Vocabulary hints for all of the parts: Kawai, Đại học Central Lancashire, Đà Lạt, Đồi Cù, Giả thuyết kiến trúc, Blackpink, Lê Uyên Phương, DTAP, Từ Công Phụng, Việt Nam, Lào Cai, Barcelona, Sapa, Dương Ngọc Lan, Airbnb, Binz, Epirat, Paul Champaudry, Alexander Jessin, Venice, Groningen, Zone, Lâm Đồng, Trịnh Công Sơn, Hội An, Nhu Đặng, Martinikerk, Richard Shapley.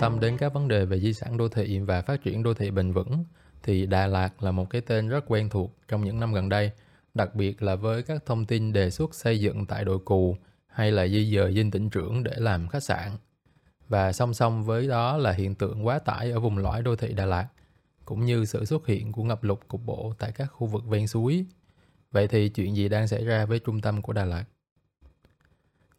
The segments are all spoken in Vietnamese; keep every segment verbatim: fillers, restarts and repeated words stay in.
tâm đến các vấn đề về di sản đô thị và phát triển đô thị bền vững, thì Đà Lạt là một cái tên rất quen thuộc trong những năm gần đây, đặc biệt là với các thông tin đề xuất xây dựng tại Đồi Cù hay là di dời dinh tỉnh trưởng để làm khách sạn. Và song song với đó là hiện tượng quá tải ở vùng lõi đô thị Đà Lạt, cũng như sự xuất hiện của ngập lụt cục bộ tại các khu vực ven suối. Vậy thì chuyện gì đang xảy ra với trung tâm của Đà Lạt?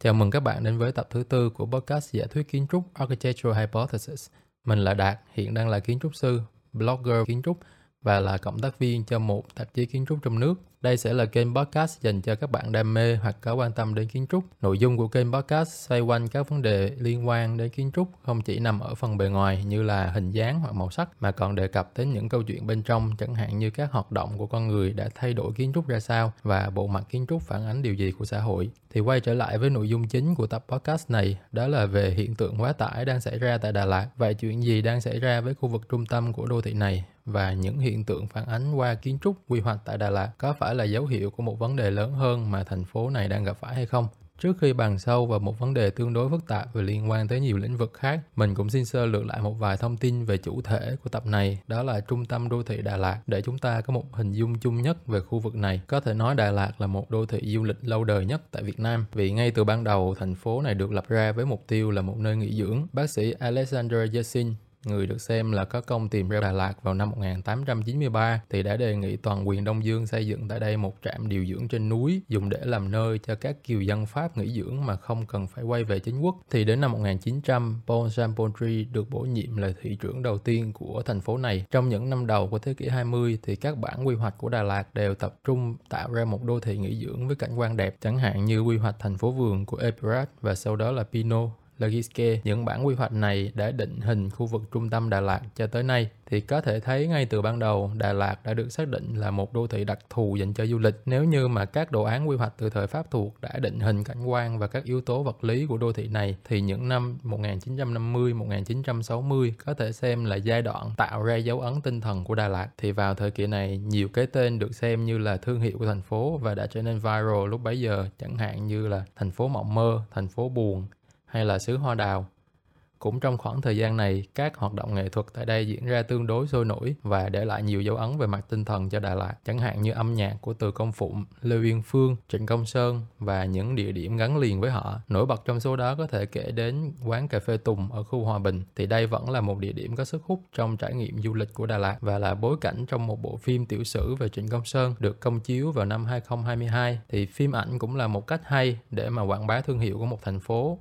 Chào mừng các bạn đến với tập thứ tư của podcast Giả thuyết kiến trúc Architectural Hypothesis. Mình là Đạt, hiện đang là kiến trúc sư, blogger kiến trúc và là cộng tác viên cho một tạp chí kiến trúc trong nước. Đây sẽ là kênh podcast dành cho các bạn đam mê hoặc có quan tâm đến kiến trúc. Nội dung của kênh podcast xoay quanh các vấn đề liên quan đến kiến trúc không chỉ nằm ở phần bề ngoài như là hình dáng hoặc màu sắc, mà còn đề cập đến những câu chuyện bên trong, chẳng hạn như các hoạt động của con người đã thay đổi kiến trúc ra sao và bộ mặt kiến trúc phản ánh điều gì của xã hội. Thì quay trở lại với nội dung chính của tập podcast này, đó là về hiện tượng quá tải đang xảy ra tại Đà Lạt. Vậy chuyện gì đang xảy ra với khu vực trung tâm của đô thị này? Và những hiện tượng phản ánh qua kiến trúc quy hoạch tại Đà Lạt có phải là dấu hiệu của một vấn đề lớn hơn mà thành phố này đang gặp phải hay không? Trước khi bàn sâu vào một vấn đề tương đối phức tạp và liên quan tới nhiều lĩnh vực khác, mình cũng xin sơ lược lại một vài thông tin về chủ thể của tập này, đó là trung tâm đô thị Đà Lạt, để chúng ta có một hình dung chung nhất về khu vực này. Có thể nói Đà Lạt là một đô thị du lịch lâu đời nhất tại Việt Nam, vì ngay từ ban đầu thành phố này được lập ra với mục tiêu là một nơi nghỉ dưỡng. Bác sĩ Alexander Jessin, người được xem là có công tìm ra Đà Lạt vào năm một nghìn tám trăm chín mươi ba, thì đã đề nghị toàn quyền Đông Dương xây dựng tại đây một trạm điều dưỡng trên núi dùng để làm nơi cho các kiều dân Pháp nghỉ dưỡng mà không cần phải quay về chính quốc. Thì đến năm một nghìn chín trăm, Paul Champaudry được bổ nhiệm là thị trưởng đầu tiên của thành phố này. Trong những năm đầu của thế kỷ hai mươi thì các bản quy hoạch của Đà Lạt đều tập trung tạo ra một đô thị nghỉ dưỡng với cảnh quan đẹp, chẳng hạn như quy hoạch thành phố vườn của Epirat và sau đó là Pinot. Những bản quy hoạch này đã định hình khu vực trung tâm Đà Lạt cho tới nay. Thì có thể thấy ngay từ ban đầu, Đà Lạt đã được xác định là một đô thị đặc thù dành cho du lịch. Nếu như mà các đồ án quy hoạch từ thời Pháp thuộc đã định hình cảnh quan và các yếu tố vật lý của đô thị này, thì những năm một nghìn chín trăm năm mươi đến một nghìn chín trăm sáu mươi có thể xem là giai đoạn tạo ra dấu ấn tinh thần của Đà Lạt. Thì vào thời kỳ này, nhiều cái tên được xem như là thương hiệu của thành phố và đã trở nên viral lúc bấy giờ, chẳng hạn như là thành phố mộng mơ, thành phố buồn hay là xứ hoa đào. Cũng trong khoảng thời gian này, các hoạt động nghệ thuật tại đây diễn ra tương đối sôi nổi và để lại nhiều dấu ấn về mặt tinh thần cho Đà Lạt, chẳng hạn như âm nhạc của Từ Công Phụng, Lê Uyên Phương, Trịnh Công Sơn và những địa điểm gắn liền với họ. Nổi bật trong số đó có thể kể đến quán cà phê Tùng ở khu Hòa Bình, thì đây vẫn là một địa điểm có sức hút trong trải nghiệm du lịch của Đà Lạt và là bối cảnh trong một bộ phim tiểu sử về Trịnh Công Sơn được công chiếu vào năm hai không hai hai. Thì phim ảnh cũng là một cách hay để mà quảng bá thương hiệu của một thành phố.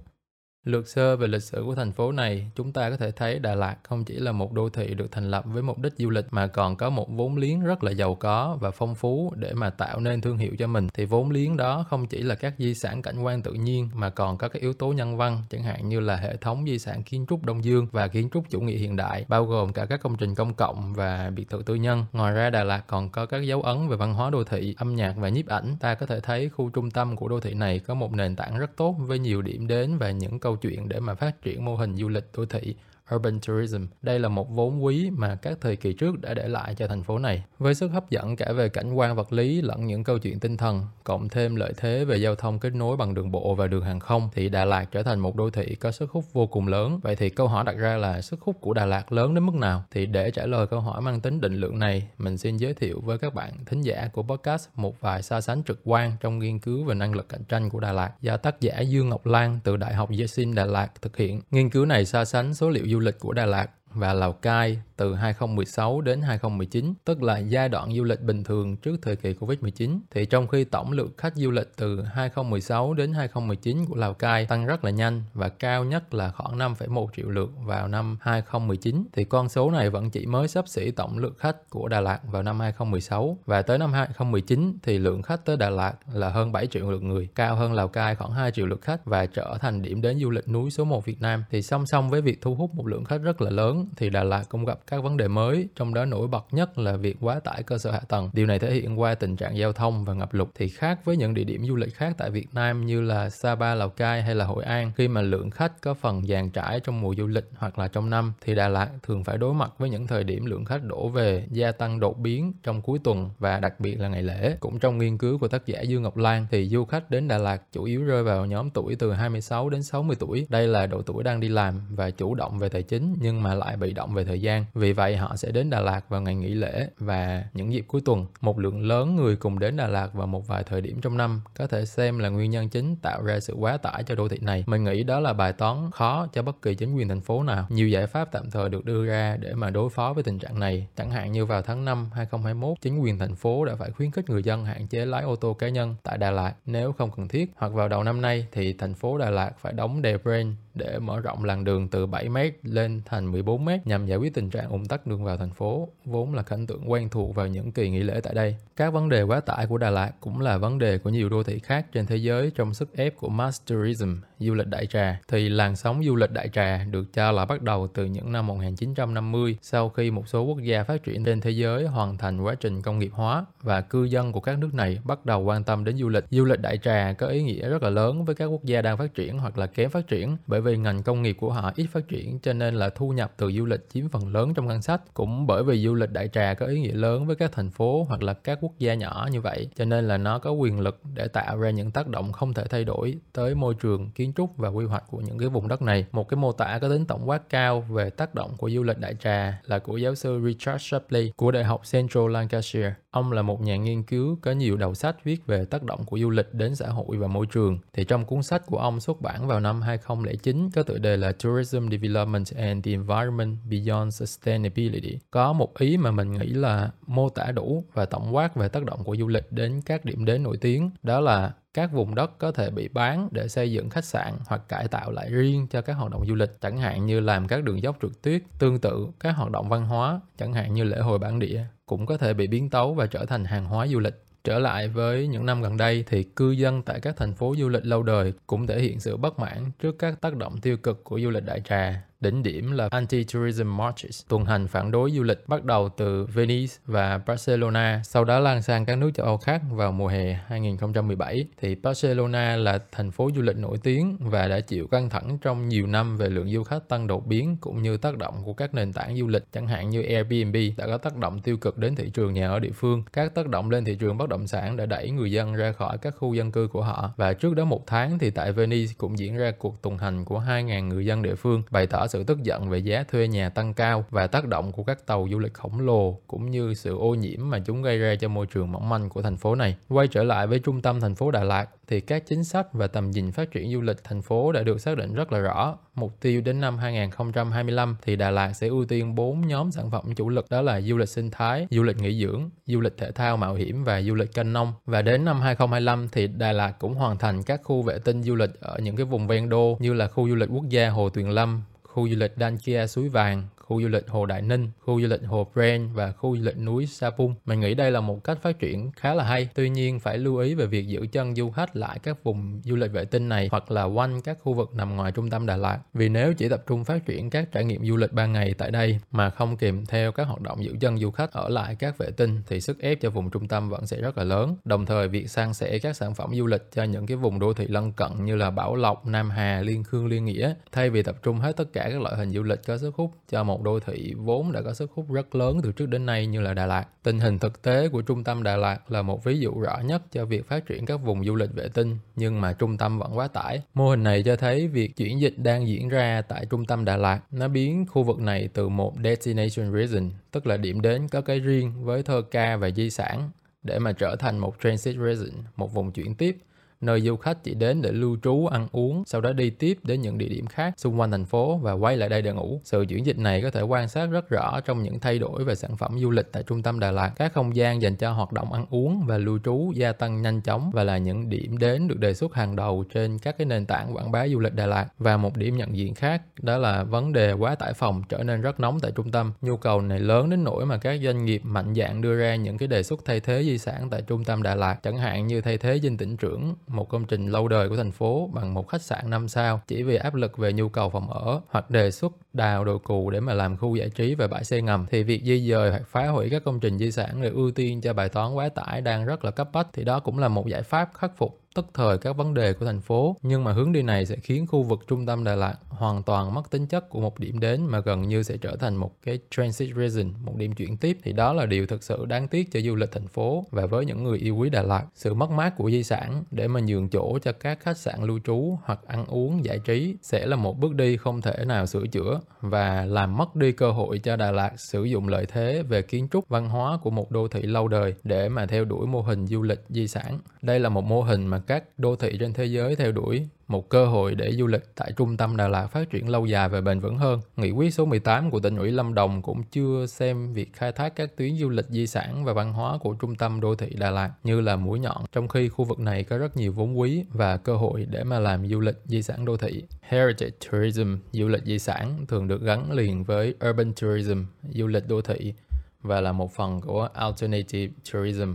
Lược sơ về lịch sử của thành phố này, chúng ta có thể thấy Đà Lạt không chỉ là một đô thị được thành lập với mục đích du lịch mà còn có một vốn liếng rất là giàu có và phong phú để mà tạo nên thương hiệu cho mình. Thì vốn liếng đó không chỉ là các di sản cảnh quan tự nhiên mà còn có các yếu tố nhân văn, chẳng hạn như là hệ thống di sản kiến trúc Đông Dương và kiến trúc chủ nghĩa hiện đại, bao gồm cả các công trình công cộng và biệt thự tư nhân. Ngoài ra Đà Lạt còn có các dấu ấn về văn hóa đô thị, âm nhạc và nhiếp ảnh. Ta có thể thấy khu trung tâm của đô thị này có một nền tảng rất tốt với nhiều điểm đến và những câu chuyện để mà phát triển mô hình du lịch đô thị Urban Tourism. Đây là một vốn quý mà các thời kỳ trước đã để lại cho thành phố này. Với sức hấp dẫn cả về cảnh quan vật lý lẫn những câu chuyện tinh thần, cộng thêm lợi thế về giao thông kết nối bằng đường bộ và đường hàng không, thì Đà Lạt trở thành một đô thị có sức hút vô cùng lớn. Vậy thì câu hỏi đặt ra là sức hút của Đà Lạt lớn đến mức nào? Thì để trả lời câu hỏi mang tính định lượng này, mình xin giới thiệu với các bạn thính giả của podcast một vài so sánh trực quan trong nghiên cứu về năng lực cạnh tranh của Đà Lạt do tác giả Dương Ngọc Lan từ Đại học Yersin Đà Lạt thực hiện. Nghiên cứu này so sánh số liệu du du lịch của Đà Lạt và Lào Cai từ hai không một sáu đến hai không một chín, tức là giai đoạn du lịch bình thường trước thời kỳ Covid mười chín. Thì trong khi tổng lượng khách du lịch từ hai không một sáu đến hai không một chín của Lào Cai tăng rất là nhanh và cao nhất là khoảng năm phẩy một triệu lượt vào năm hai không một chín, thì con số này vẫn chỉ mới xấp xỉ tổng lượng khách của Đà Lạt vào năm hai không một sáu. Và tới năm hai không một chín thì lượng khách tới Đà Lạt là hơn bảy triệu lượt người, cao hơn Lào Cai khoảng hai triệu lượt khách và trở thành điểm đến du lịch núi số một Việt Nam. Thì song song với việc thu hút một lượng khách rất là lớn, lớn thì Đà Lạt cũng gặp các vấn đề mới, trong đó nổi bật nhất là việc quá tải cơ sở hạ tầng. Điều này thể hiện qua tình trạng giao thông và ngập lụt. Thì khác với những địa điểm du lịch khác tại Việt Nam như là Sapa, Lào Cai hay là Hội An, khi mà lượng khách có phần dàn trải trong mùa du lịch hoặc là trong năm, thì Đà Lạt thường phải đối mặt với những thời điểm lượng khách đổ về gia tăng đột biến trong cuối tuần và đặc biệt là ngày lễ. Cũng trong nghiên cứu của tác giả Dương Ngọc Lan thì du khách đến Đà Lạt chủ yếu rơi vào nhóm tuổi từ hai mươi sáu đến sáu mươi tuổi. Đây là độ tuổi đang đi làm và chủ động về tài chính nhưng mà lại bị động về thời gian. Vì vậy họ sẽ đến Đà Lạt vào ngày nghỉ lễ và những dịp cuối tuần. Một lượng lớn người cùng đến Đà Lạt vào một vài thời điểm trong năm có thể xem là nguyên nhân chính tạo ra sự quá tải cho đô thị này. Mình nghĩ đó là bài toán khó cho bất kỳ chính quyền thành phố nào. Nhiều giải pháp tạm thời được đưa ra để mà đối phó với tình trạng này. Chẳng hạn như vào tháng năm hai nghìn không trăm hai mươi mốt, chính quyền thành phố đã phải khuyến khích người dân hạn chế lái ô tô cá nhân tại Đà Lạt nếu không cần thiết. Hoặc vào đầu năm nay thì thành phố Đà Lạt phải đóng đèo Brent để mở rộng làn đường từ bảy mét lên thành mười bốn mét nhằm giải quyết tình trạng ùn tắc đường vào thành phố, vốn là cảnh tượng quen thuộc vào những kỳ nghỉ lễ tại đây. Các vấn đề quá tải của Đà Lạt cũng là vấn đề của nhiều đô thị khác trên thế giới trong sức ép của mass tourism, du lịch đại trà. Thì làn sóng du lịch đại trà được cho là bắt đầu từ những năm một nghìn chín trăm năm mươi, sau khi một số quốc gia phát triển trên thế giới hoàn thành quá trình công nghiệp hóa và cư dân của các nước này bắt đầu quan tâm đến du lịch. Du lịch đại trà có ý nghĩa rất là lớn với các quốc gia đang phát triển hoặc là kém phát triển, bởi vì Vì ngành công nghiệp của họ ít phát triển cho nên là thu nhập từ du lịch chiếm phần lớn trong ngân sách. Cũng bởi vì du lịch đại trà có ý nghĩa lớn với các thành phố hoặc là các quốc gia nhỏ như vậy, cho nên là nó có quyền lực để tạo ra những tác động không thể thay đổi tới môi trường, kiến trúc và quy hoạch của những cái vùng đất này. Một cái mô tả có tính tổng quát cao về tác động của du lịch đại trà là của giáo sư Richard Shapley của Đại học Central Lancashire. Ông là một nhà nghiên cứu có nhiều đầu sách viết về tác động của du lịch đến xã hội và môi trường. Thì trong cuốn sách của ông xuất bản vào năm hai nghìn không trăm lẻ chín có tựa đề là Tourism Development and the Environment Beyond Sustainability, có một ý mà mình nghĩ là mô tả đủ và tổng quát về tác động của du lịch đến các điểm đến nổi tiếng, đó là các vùng đất có thể bị bán để xây dựng khách sạn hoặc cải tạo lại riêng cho các hoạt động du lịch, chẳng hạn như làm các đường dốc trượt tuyết. Tương tự, các hoạt động văn hóa, chẳng hạn như lễ hội bản địa, cũng có thể bị biến tấu và trở thành hàng hóa du lịch. Trở lại với những năm gần đây thì cư dân tại các thành phố du lịch lâu đời cũng thể hiện sự bất mãn trước các tác động tiêu cực của du lịch đại trà. Đỉnh điểm là Anti-Tourism Marches, tuần hành phản đối du lịch bắt đầu từ Venice và Barcelona, sau đó lan sang các nước châu Âu khác vào mùa hè hai nghìn không trăm mười bảy. Thì Barcelona là thành phố du lịch nổi tiếng và đã chịu căng thẳng trong nhiều năm về lượng du khách tăng đột biến cũng như tác động của các nền tảng du lịch, chẳng hạn như Airbnb đã có tác động tiêu cực đến thị trường nhà ở địa phương. Các tác động lên thị trường bất động sản đã đẩy người dân ra khỏi các khu dân cư của họ. Và trước đó một tháng thì tại Venice cũng diễn ra cuộc tuần hành của hai nghìn người dân địa phương bày tỏ sự tức giận về giá thuê nhà tăng cao và tác động của các tàu du lịch khổng lồ cũng như sự ô nhiễm mà chúng gây ra cho môi trường mỏng manh của thành phố này. Quay trở lại với trung tâm thành phố Đà Lạt thì các chính sách và tầm nhìn phát triển du lịch thành phố đã được xác định rất là rõ. Mục tiêu đến năm hai nghìn không trăm hai mươi lăm thì Đà Lạt sẽ ưu tiên bốn nhóm sản phẩm chủ lực, đó là du lịch sinh thái, du lịch nghỉ dưỡng, du lịch thể thao mạo hiểm và du lịch canh nông. Và đến năm hai nghìn không trăm hai mươi lăm thì Đà Lạt cũng hoàn thành các khu vệ tinh du lịch ở những cái vùng ven đô như là khu du lịch quốc gia Hồ Tuyền Lâm, khu du lịch Đan Kia Suối Vàng, khu du lịch Hồ Đại Ninh, khu du lịch Hồ Brand và khu du lịch núi Sapung. Mình nghĩ đây là một cách phát triển khá là hay. Tuy nhiên phải lưu ý về việc giữ chân du khách lại các vùng du lịch vệ tinh này hoặc là quanh các khu vực nằm ngoài trung tâm Đà Lạt. Vì nếu chỉ tập trung phát triển các trải nghiệm du lịch ban ngày tại đây mà không kèm theo các hoạt động giữ chân du khách ở lại các vệ tinh thì sức ép cho vùng trung tâm vẫn sẽ rất là lớn. Đồng thời việc san sẻ các sản phẩm du lịch cho những cái vùng đô thị lân cận như là Bảo Lộc, Nam Hà, Liên Khương, Liên Nghĩa, thay vì tập trung hết tất cả các loại hình du lịch có sức hút cho một đô thị vốn đã có sức hút rất lớn từ trước đến nay như là Đà Lạt. Tình hình thực tế của trung tâm Đà Lạt là một ví dụ rõ nhất cho việc phát triển các vùng du lịch vệ tinh nhưng mà trung tâm vẫn quá tải. Mô hình này cho thấy việc chuyển dịch đang diễn ra tại trung tâm Đà Lạt. Nó biến khu vực này từ một destination region, tức là điểm đến có cái riêng với thơ ca và di sản, để mà trở thành một transit region, một vùng chuyển tiếp, nơi du khách chỉ đến để lưu trú, ăn uống, sau đó đi tiếp đến những địa điểm khác xung quanh thành phố và quay lại đây để ngủ. Sự chuyển dịch này có thể quan sát rất rõ trong những thay đổi về sản phẩm du lịch tại trung tâm Đà Lạt. Các không gian dành cho hoạt động ăn uống và lưu trú gia tăng nhanh chóng và là những điểm đến được đề xuất hàng đầu trên các cái nền tảng quảng bá du lịch Đà Lạt. Và một điểm nhận diện khác đó là vấn đề quá tải phòng trở nên rất nóng tại trung tâm. Nhu cầu này lớn đến nỗi mà các doanh nghiệp mạnh dạn đưa ra những cái đề xuất thay thế di sản tại trung tâm Đà Lạt, chẳng hạn như thay thế dinh tỉnh trưởng một công trình lâu đời của thành phố bằng một khách sạn năm sao chỉ vì áp lực về nhu cầu phòng ở, hoặc đề xuất đào đồi cù để mà làm khu giải trí và bãi xe ngầm, thì việc di dời hoặc phá hủy các công trình di sản để ưu tiên cho bài toán quá tải đang rất là cấp bách thì đó cũng là một giải pháp khắc phục tức thời các vấn đề của thành phố. Nhưng mà hướng đi này sẽ khiến khu vực trung tâm Đà Lạt hoàn toàn mất tính chất của một điểm đến mà gần như sẽ trở thành một cái transit region, một điểm chuyển tiếp, thì đó là điều thực sự đáng tiếc cho du lịch thành phố và với những người yêu quý Đà Lạt. Sự mất mát của di sản để mà nhường chỗ cho các khách sạn lưu trú hoặc ăn uống giải trí sẽ là một bước đi không thể nào sửa chữa và làm mất đi cơ hội cho Đà Lạt sử dụng lợi thế về kiến trúc văn hóa của một đô thị lâu đời để mà theo đuổi mô hình du lịch di sản. Đây là một mô hình mà các đô thị trên thế giới theo đuổi, một cơ hội để du lịch tại trung tâm Đà Lạt phát triển lâu dài và bền vững hơn. Nghị quyết số mười tám của tỉnh ủy Lâm Đồng cũng chưa xem việc khai thác các tuyến du lịch di sản và văn hóa của trung tâm đô thị Đà Lạt như là mũi nhọn, trong khi khu vực này có rất nhiều vốn quý và cơ hội để mà làm du lịch di sản đô thị. Heritage Tourism, du lịch di sản, thường được gắn liền với Urban Tourism, du lịch đô thị, và là một phần của Alternative Tourism,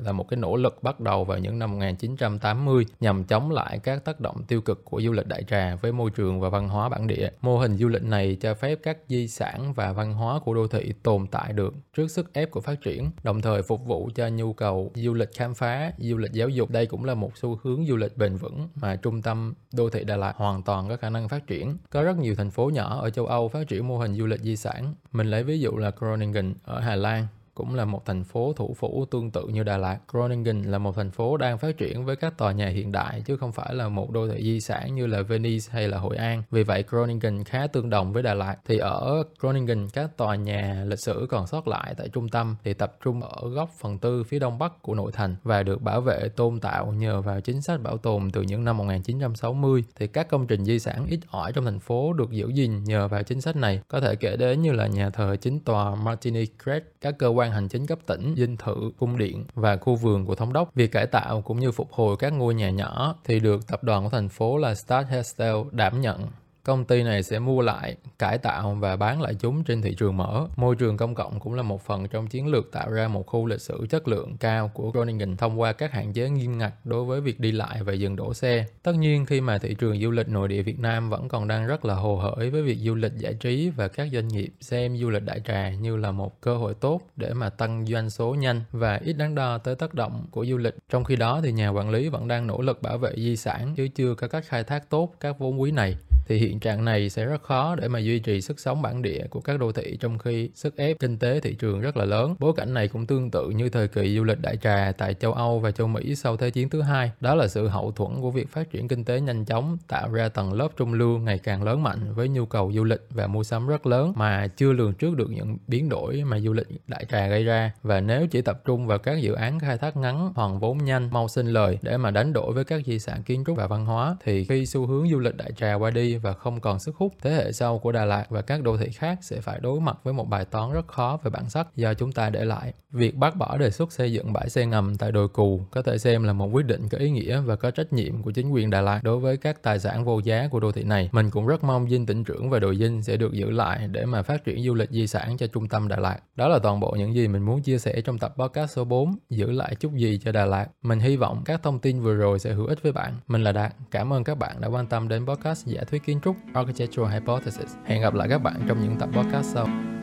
là một cái nỗ lực bắt đầu vào những năm một nghìn chín trăm tám mươi nhằm chống lại các tác động tiêu cực của du lịch đại trà với môi trường và văn hóa bản địa. Mô hình du lịch này cho phép các di sản và văn hóa của đô thị tồn tại được trước sức ép của phát triển, đồng thời phục vụ cho nhu cầu du lịch khám phá, du lịch giáo dục. Đây cũng là một xu hướng du lịch bền vững mà trung tâm đô thị Đà Lạt hoàn toàn có khả năng phát triển. Có rất nhiều thành phố nhỏ ở châu Âu phát triển mô hình du lịch di sản. Mình lấy ví dụ là Groningen ở Hà Lan, cũng là một thành phố thủ phủ tương tự như Đà Lạt. Groningen là một thành phố đang phát triển với các tòa nhà hiện đại chứ không phải là một đô thị di sản như là Venice hay là Hội An. Vì vậy Groningen khá tương đồng với Đà Lạt. Thì ở Groningen các tòa nhà lịch sử còn sót lại tại trung tâm thì tập trung ở góc phần tư phía đông bắc của nội thành và được bảo vệ tôn tạo nhờ vào chính sách bảo tồn từ những năm một nghìn chín trăm sáu mươi. Thì các công trình di sản ít ỏi trong thành phố được giữ gìn nhờ vào chính sách này. Có thể kể đến như là nhà thờ chính tòa Martinikerk, các cơ quan Ban hành chính cấp tỉnh, dinh thự, cung điện và khu vườn của thống đốc. Việc cải tạo cũng như phục hồi các ngôi nhà nhỏ thì được tập đoàn của thành phố là Star Castle đảm nhận. Công ty này sẽ mua lại, cải tạo và bán lại chúng trên thị trường mở. Môi trường công cộng cũng là một phần trong chiến lược tạo ra một khu lịch sử chất lượng cao của Groningen thông qua các hạn chế nghiêm ngặt đối với việc đi lại và dừng đổ xe. Tất nhiên, khi mà thị trường du lịch nội địa Việt Nam vẫn còn đang rất là hồ hởi với việc du lịch giải trí và các doanh nghiệp xem du lịch đại trà như là một cơ hội tốt để mà tăng doanh số nhanh và ít đắn đo tới tác động của du lịch. Trong khi đó thì nhà quản lý vẫn đang nỗ lực bảo vệ di sản chứ chưa có cách khai thác tốt các vốn quý này. Thì hiện trạng này sẽ rất khó để mà duy trì sức sống bản địa của các đô thị trong khi sức ép kinh tế thị trường rất là lớn. Bối cảnh này cũng tương tự như thời kỳ du lịch đại trà tại châu Âu và châu Mỹ sau Thế chiến thứ hai. Đó là sự hậu thuẫn của việc phát triển kinh tế nhanh chóng tạo ra tầng lớp trung lưu ngày càng lớn mạnh với nhu cầu du lịch và mua sắm rất lớn mà chưa lường trước được những biến đổi mà du lịch đại trà gây ra. Và nếu chỉ tập trung vào các dự án khai thác ngắn, hoàn vốn nhanh, mau sinh lời để mà đánh đổi với các di sản kiến trúc và văn hóa thì khi xu hướng du lịch đại trà qua đi và không còn sức hút, thế hệ sau của Đà Lạt và các đô thị khác sẽ phải đối mặt với một bài toán rất khó về bản sắc do chúng ta để lại. Việc bác bỏ đề xuất xây dựng bãi xe ngầm tại đồi cù có thể xem là một quyết định có ý nghĩa và có trách nhiệm của chính quyền Đà Lạt đối với các tài sản vô giá của đô thị này. Mình cũng rất mong dinh tỉnh trưởng và đồi dinh sẽ được giữ lại để mà phát triển du lịch di sản cho trung tâm Đà Lạt. Đó là toàn bộ những gì mình muốn chia sẻ trong tập podcast số bốn, giữ lại chút gì cho Đà Lạt. Mình hy vọng các thông tin vừa rồi sẽ hữu ích với bạn. Mình là Đạt, cảm ơn các bạn đã quan tâm đến podcast Giả thuyết kiến trúc Architectural Hypothesis. Hẹn gặp lại các bạn trong những tập podcast sau.